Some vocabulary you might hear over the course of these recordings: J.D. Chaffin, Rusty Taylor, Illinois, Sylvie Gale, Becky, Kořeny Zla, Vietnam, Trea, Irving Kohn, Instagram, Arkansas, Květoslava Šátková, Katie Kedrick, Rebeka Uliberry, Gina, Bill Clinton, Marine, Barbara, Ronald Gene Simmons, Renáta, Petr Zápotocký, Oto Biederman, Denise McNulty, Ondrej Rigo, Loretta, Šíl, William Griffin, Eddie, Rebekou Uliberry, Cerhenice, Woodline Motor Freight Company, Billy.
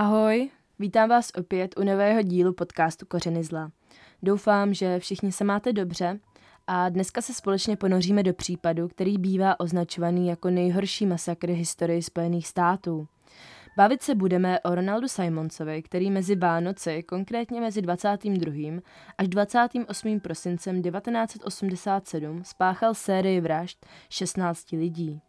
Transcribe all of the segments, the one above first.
Ahoj, vítám vás opět u nového dílu podcastu Kořeny zla. Doufám, že všichni se máte dobře a dneska se společně ponoříme do případu, který bývá označovaný jako nejhorší masakr historie Spojených států. Bavit se budeme o Ronaldu Simonsovi, který mezi Vánoci, konkrétně mezi 22. až 28. prosincem 1987 spáchal sérii vražd 16 lidí.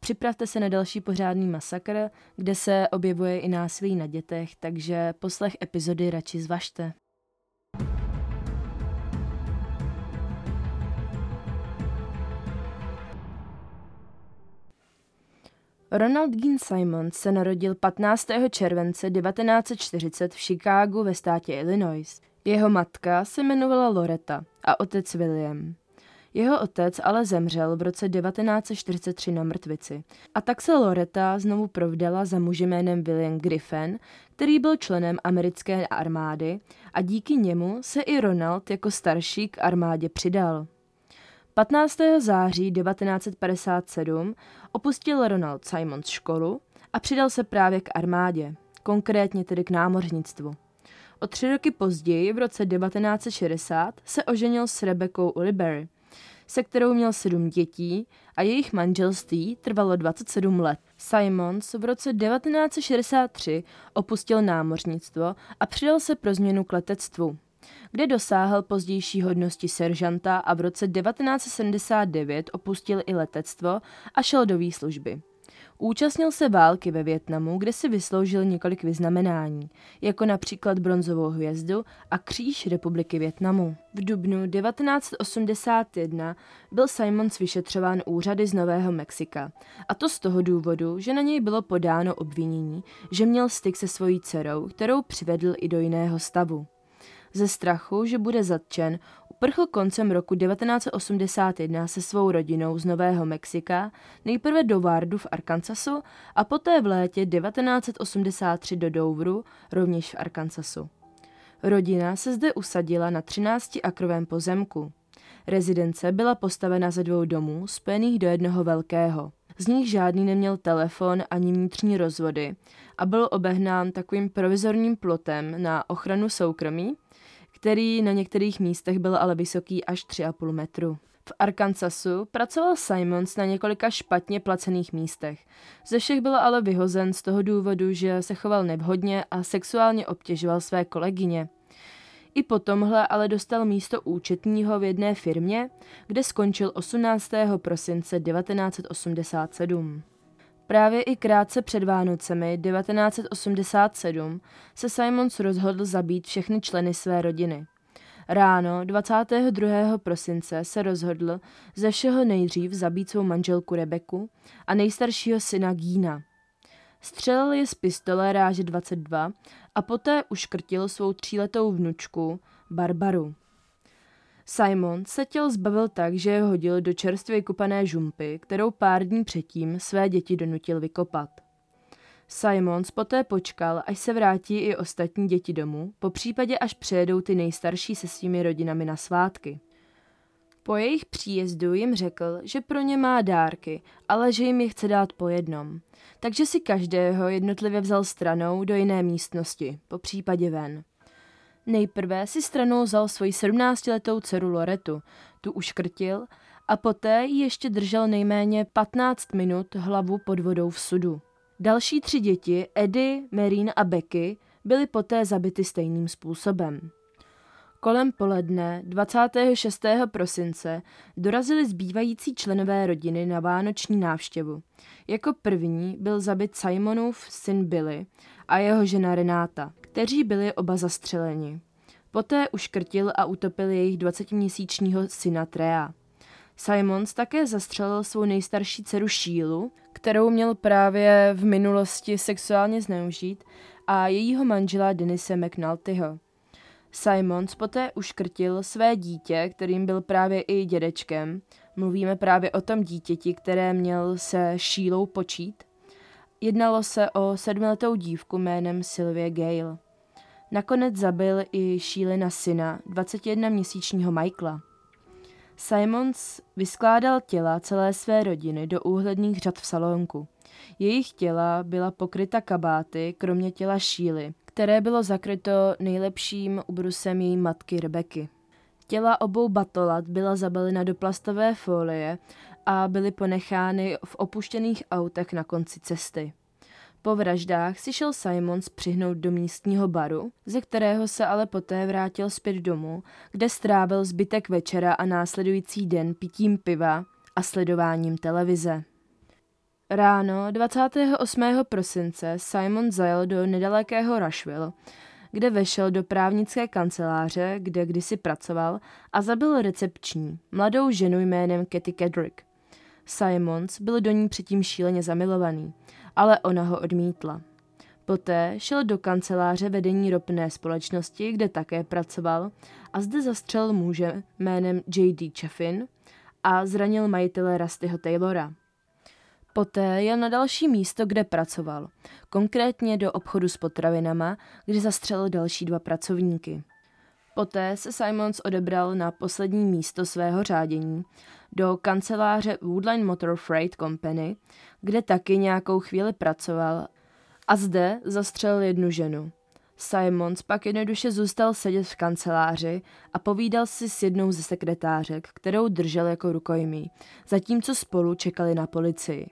Připravte se na další pořádný masakr, kde se objevuje i násilí na dětech, takže poslech epizody radši zvažte. Ronald Gene Simmons se narodil 15. července 1940 v Chicagu ve státě Illinois. Jeho matka se jmenovala Loretta a otec William. Jeho otec ale zemřel v roce 1943 na mrtvici. A tak se Loretta znovu provdala za muže jménem William Griffin, který byl členem americké armády a díky němu se i Ronald jako starší k armádě přidal. 15. září 1957 opustil Ronald Simons školu a přidal se právě k armádě, konkrétně tedy k námořnictvu. O 3 roky později, v roce 1960, se oženil s Rebekou Uliberry, se kterou měl 7 dětí a jejich manželství trvalo 27 let. Simons v roce 1963 opustil námořnictvo a přidal se pro změnu k letectvu, kde dosáhl pozdější hodnosti seržanta a v roce 1979 opustil i letectvo a šel do výslužby. Účastnil se války ve Vietnamu, kde si vysloužil několik vyznamenání, jako například bronzovou hvězdu a kříž Republiky Vietnamu. V dubnu 1981 byl Simons vyšetřován úřady z Nového Mexika, a to z toho důvodu, že na něj bylo podáno obvinění, že měl styk se svojí dcerou, kterou přivedl i do jiného stavu. Ze strachu, že bude zatčen, uprchl koncem roku 1981 se svou rodinou z Nového Mexika, nejprve do Wardu v Arkansasu a poté v létě 1983 do Doveru, rovněž v Arkansasu. Rodina se zde usadila na 13-akrovém pozemku. Rezidence byla postavena ze 2 domů, spojených do jednoho velkého. Z nich žádný neměl telefon ani vnitřní rozvody a byl obehnán takovým provizorním plotem na ochranu soukromí, který na některých místech byl ale vysoký až 3,5 metru. V Arkansasu pracoval Simons na několika špatně placených místech. Ze všech byl ale vyhozen z toho důvodu, že se choval nevhodně a sexuálně obtěžoval své kolegyně. I po tomhle ale dostal místo účetního v jedné firmě, kde skončil 18. prosince 1987. Právě i krátce před Vánocemi 1987 se Simons rozhodl zabít všechny členy své rodiny. Ráno 22. prosince se rozhodl ze všeho nejdřív zabít svou manželku Rebeku a nejstaršího syna Gina. Střelil je z pistole ráže 22 a poté uškrtil svou 3letou vnučku Barbaru. Simon se těl zbavil tak, že je hodil do čerstvě vykopané žumpy, kterou pár dní předtím své děti donutil vykopat. Simons poté počkal, až se vrátí i ostatní děti domů, popřípadě až přejedou ty nejstarší se svými rodinami na svátky. Po jejich příjezdu jim řekl, že pro ně má dárky, ale že jim je chce dát po jednom. Takže si každého jednotlivě vzal stranou do jiné místnosti, popřípadě ven. Nejprve si stranou vzal svoji 17letou dceru Loretu, tu uškrtil a poté ji ještě držel nejméně 15 minut hlavu pod vodou v sudu. Další 3 děti, Eddie, Marine a Becky, byly poté zabity stejným způsobem. Kolem poledne 26. prosince dorazili zbývající členové rodiny na vánoční návštěvu. Jako první byl zabit Simonův syn Billy a jeho žena Renáta, kteří byli oba zastřeleni. Poté uškrtil a utopil jejich 20měsíčního syna Trea. Simons také zastřelil svou nejstarší dceru Šílu, kterou měl právě v minulosti sexuálně zneužít, a jejího manžela Denise McNultyho. Simons poté uškrtil své dítě, kterým byl právě i dědečkem. Mluvíme právě o tom dítěti, které měl se Šílou počít. Jednalo se o 7letou dívku jménem Sylvie Gale. Nakonec zabil i Šílina syna, 21měsíčního Michaela. Simons vyskládal těla celé své rodiny do úhledných řad v salonku. Jejich těla byla pokryta kabáty, kromě těla Šíly, které bylo zakryto nejlepším ubrusem její matky Rebeky. Těla obou batolat byla zabalena do plastové folie a byly ponechány v opuštěných autech na konci cesty. Po vraždách si šel Simons přihnout do místního baru, ze kterého se ale poté vrátil zpět domů, kde strávil zbytek večera a následující den pitím piva a sledováním televize. Ráno 28. prosince Simon zajel do nedalekého Rushville, kde vešel do právnické kanceláře, kde kdysi pracoval, a zabil recepční, mladou ženu jménem Katie Kedrick. Simons byl do ní předtím šíleně zamilovaný, ale ona ho odmítla. Poté šel do kanceláře vedení ropné společnosti, kde také pracoval, a zde zastřelil muže jménem J.D. Chaffin a zranil majitele Rustyho Taylora. Poté jel na další místo, kde pracoval, konkrétně do obchodu s potravinama, kde zastřelil další dva pracovníky. Poté se Simons odebral na poslední místo svého řádění, do kanceláře Woodline Motor Freight Company, kde taky nějakou chvíli pracoval a zde zastřelil jednu ženu. Simons pak jednoduše zůstal sedět v kanceláři a povídal si s jednou ze sekretářek, kterou držel jako rukojmí, zatímco spolu čekali na policii.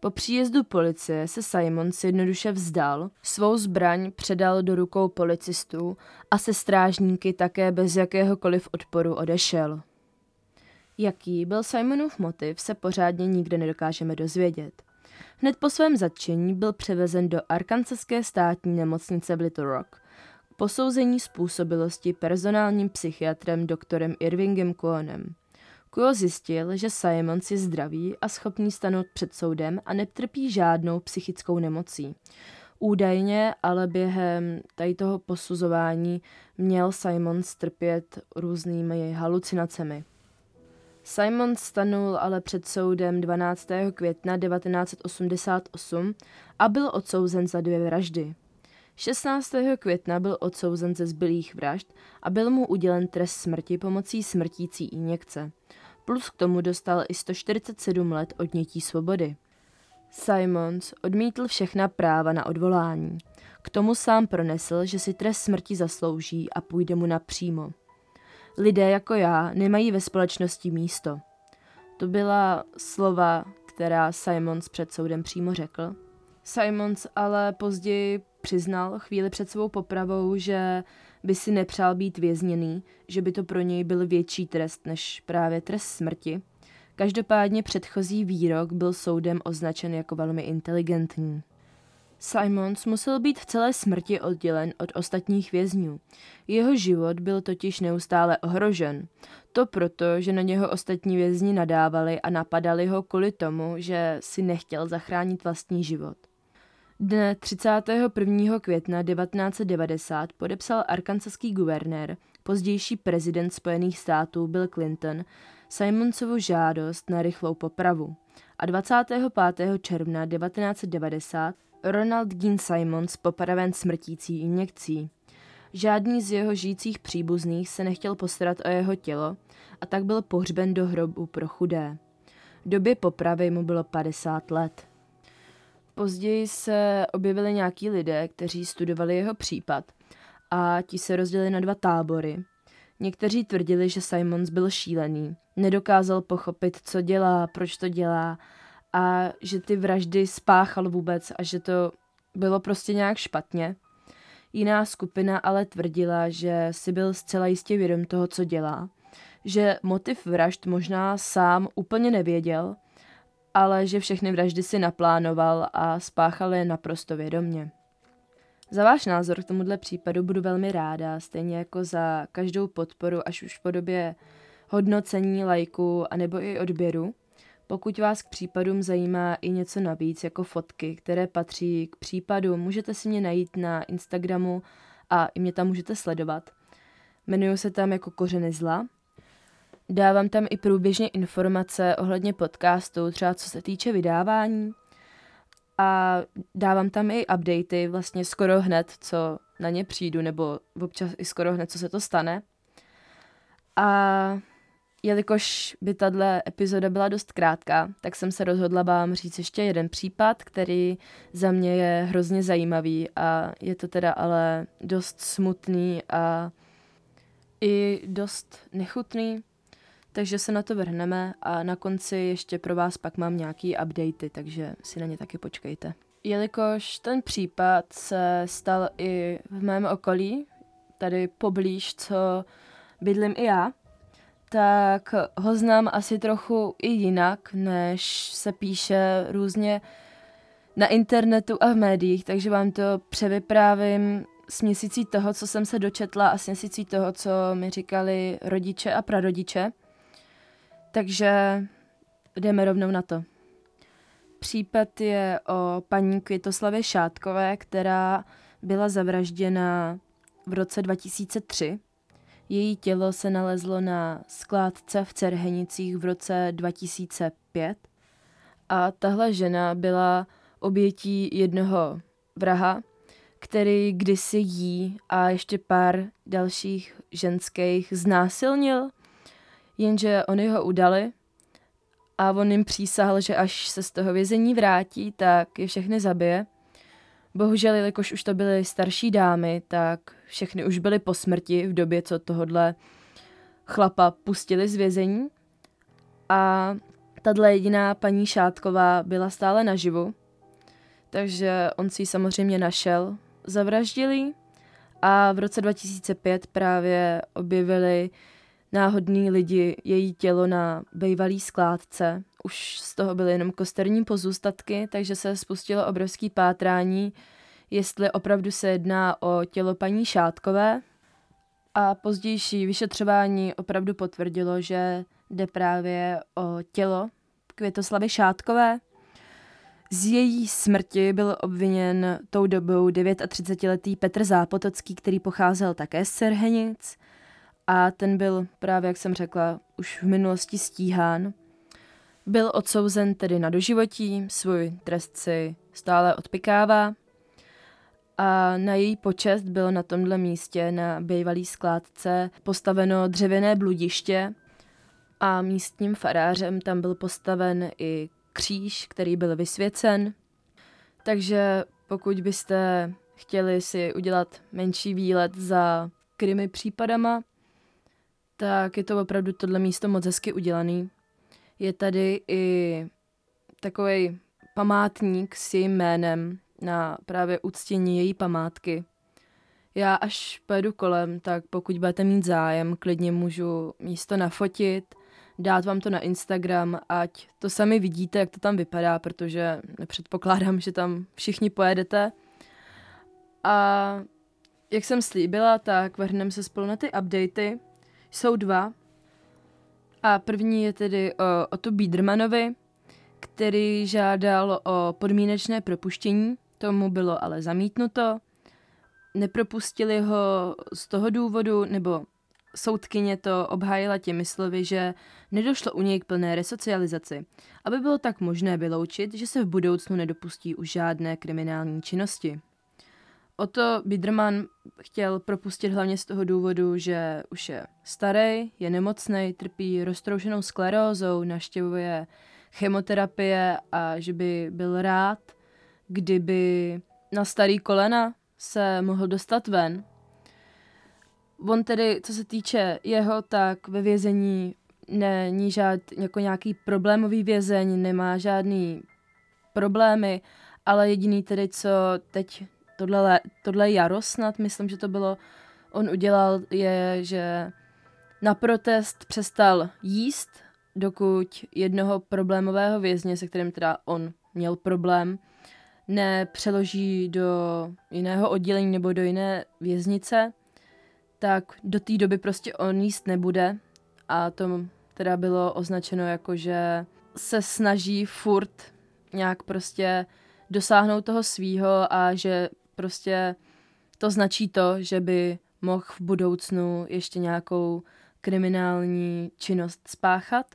Po příjezdu policie se Simons jednoduše vzdal, svou zbraň předal do rukou policistů a se strážníky také bez jakéhokoliv odporu odešel. Jaký byl Simonův motiv, se pořádně nikde nedokážeme dozvědět. Hned po svém zatčení byl převezen do arkansaské státní nemocnice v Little Rock. Posouzení způsobilosti personálním psychiatrem doktorem Irvingem Kohnem. Kuo zjistil, že Simons je zdravý a schopný stanout před soudem a netrpí žádnou psychickou nemocí. Údajně, ale během tady toho posuzování měl Simons trpět různými halucinacemi. Simons stanul ale před soudem 12. května 1988 a byl odsouzen za 2 vraždy. 16. května byl odsouzen ze zbylých vražd a byl mu udělen trest smrti pomocí smrtící injekce. Plus k tomu dostal i 147 let odnětí svobody. Simons odmítl všechna práva na odvolání. K tomu sám pronesl, že si trest smrti zaslouží a půjde mu napřímo. Lidé jako já nemají ve společnosti místo. To byla slova, která Simons před soudem přímo řekl. Simons ale později přiznal chvíli před svou popravou, že by si nepřál být vězněný, že by to pro něj byl větší trest než právě trest smrti. Každopádně předchozí výrok byl soudem označen jako velmi inteligentní. Simons musel být v celé smrti oddělen od ostatních vězňů. Jeho život byl totiž neustále ohrožen. To proto, že na něho ostatní vězni nadávali a napadali ho kvůli tomu, že si nechtěl zachránit vlastní život. Dne 31. května 1990 podepsal arkansaský guvernér, pozdější prezident Spojených států Bill Clinton, Simonsovu žádost na rychlou popravu. A 25. června 1990 Ronald Gene Simmons popraven smrtící injekcí. Žádný z jeho žijících příbuzných se nechtěl postarat o jeho tělo a tak byl pohřben do hrobu pro chudé. V době popravy mu bylo 50 let. Později se objevili nějaký lidé, kteří studovali jeho případ a ti se rozdělili na 2 tábory. Někteří tvrdili, že Simons byl šílený, nedokázal pochopit, co dělá, proč to dělá a že ty vraždy spáchal vůbec a že to bylo prostě nějak špatně. Jiná skupina ale tvrdila, že si byl zcela jistě vědom toho, co dělá, že motiv vražd možná sám úplně nevěděl, ale že všechny vraždy si naplánoval a spáchal je naprosto vědomě. Za váš názor k tomuhle případu budu velmi ráda, stejně jako za každou podporu, až už v podobě hodnocení, lajku anebo i odběru. Pokud vás k případům zajímá i něco navíc, jako fotky, které patří k případu, můžete si mě najít na Instagramu a i mě tam můžete sledovat. Jmenuju se tam jako Kořeny Zla. Dávám tam i průběžně informace ohledně podcastu, třeba co se týče vydávání. A dávám tam i updaty vlastně skoro hned, co na ně přijdu, nebo občas i skoro hned, co se to stane. A Jelikož by tato epizoda byla dost krátká, tak jsem se rozhodla vám říct ještě jeden případ, který za mě je hrozně zajímavý a je to teda ale dost smutný a i dost nechutný, takže se na to vrhneme a na konci ještě pro vás pak mám nějaký updaty, takže si na ně taky počkejte. Jelikož ten případ se stal i v mém okolí, tady poblíž, co bydlím i já, tak ho znám asi trochu i jinak, než se píše různě na internetu a v médiích, takže vám to převyprávím s měsící toho, co jsem se dočetla a s měsící toho, co mi říkali rodiče a prarodiče. Takže jdeme rovnou na to. Případ je o paní Květoslavě Šátkové, která byla zavražděna v roce 2003. Její tělo se nalezlo na skládce v Cerhenicích v roce 2005 a tahle žena byla obětí jednoho vraha, který kdysi jí a ještě pár dalších ženských znásilnil, jenže oni ho udali a on jim přísahal, že až se z toho vězení vrátí, tak je všechny zabije. Bohužel, jelikož už to byly starší dámy, tak všechny už byly po smrti v době, co tohodle chlapa pustili z vězení. A tato jediná paní Šátková byla stále naživu, takže on si ji samozřejmě našel, zavraždil ji a v roce 2005 právě objevili náhodní lidi její tělo na bývalý skládce. Už z toho byly jenom kosterní pozůstatky, takže se spustilo obrovské pátrání, jestli opravdu se jedná o tělo paní Šátkové. A pozdější vyšetřování opravdu potvrdilo, že jde právě o tělo Květoslavy Šátkové. Z její smrti byl obviněn tou dobou 39-letý Petr Zápotocký, který pocházel také z Cerhenic. A ten byl právě, jak jsem řekla, už v minulosti stíhán. Byl odsouzen tedy na doživotí, svůj trest si stále odpykává a na její počest bylo na tomhle místě na bývalý skládce postaveno dřevěné bludiště a místním farářem tam byl postaven i kříž, který byl vysvěcen. Takže pokud byste chtěli si udělat menší výlet za krimi případama, tak je to opravdu tohle místo moc hezky udělaný. Je tady i takový památník s jejím jménem na právě uctění její památky. Já až pojedu kolem, tak pokud budete mít zájem, klidně můžu místo nafotit, dát vám to na Instagram, ať to sami vidíte, jak to tam vypadá, protože nepředpokládám, že tam všichni pojedete. A jak jsem slíbila, tak vrhneme se spolu na ty updaty. Jsou dva. A první je tedy o Otu Biedermanovi, který žádal o podmínečné propuštění. Tomu bylo ale zamítnuto. Nepropustili ho z toho důvodu, nebo soudkyně to obhájila těmi slovy, že nedošlo u něj k plné resocializaci, aby bylo tak možné vyloučit, že se v budoucnu nedopustí už žádné kriminální činnosti. Oto Biederman chtěl propustit hlavně z toho důvodu, že už je starý, je nemocnej, trpí roztroušenou sklerózou, navštěvuje chemoterapie a že by byl rád, kdyby na starý kolena se mohl dostat ven. On tedy, co se týče jeho, tak ve vězení není žádný jako nějaký problémový vězeň, nemá žádný problémy, ale jediný tedy, co teď tohle jaro snad, myslím, že to bylo, on udělal, je, že na protest přestal jíst, dokud jednoho problémového vězně, se kterým teda on měl problém, nepřeloží do jiného oddělení nebo do jiné věznice, tak do té doby prostě on jíst nebude a to teda bylo označeno jako, že se snaží furt nějak prostě dosáhnout toho svýho a že prostě to značí to, že by mohl v budoucnu ještě nějakou kriminální činnost spáchat.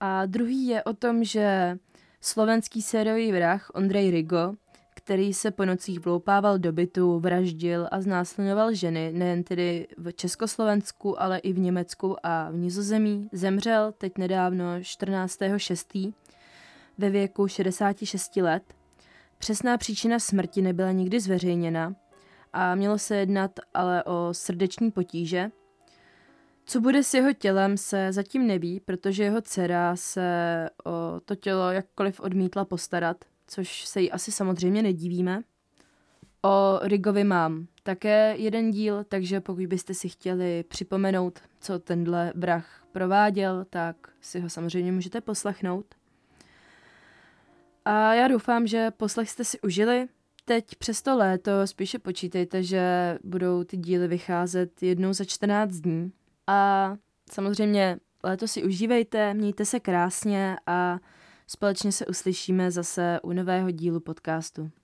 A druhý je o tom, že slovenský sériový vrah Ondrej Rigo, který se po nocích vloupával do bytu, vraždil a znásilňoval ženy, nejen tedy v Československu, ale i v Německu a v Nizozemí, zemřel teď nedávno 14.6. ve věku 66 let. Přesná příčina smrti nebyla nikdy zveřejněna a mělo se jednat ale o srdeční potíže. Co bude s jeho tělem, se zatím neví, protože jeho dcera se o to tělo jakkoliv odmítla postarat, což se jí asi samozřejmě nedivíme. O Rigovi mám také jeden díl, takže pokud byste si chtěli připomenout, co tenhle vrah prováděl, tak si ho samozřejmě můžete poslechnout. A já doufám, že poslech jste si užili. Teď přes to léto spíše počítejte, že budou ty díly vycházet jednou za 14 dní. A samozřejmě léto si užívejte, mějte se krásně a společně se uslyšíme zase u nového dílu podcastu.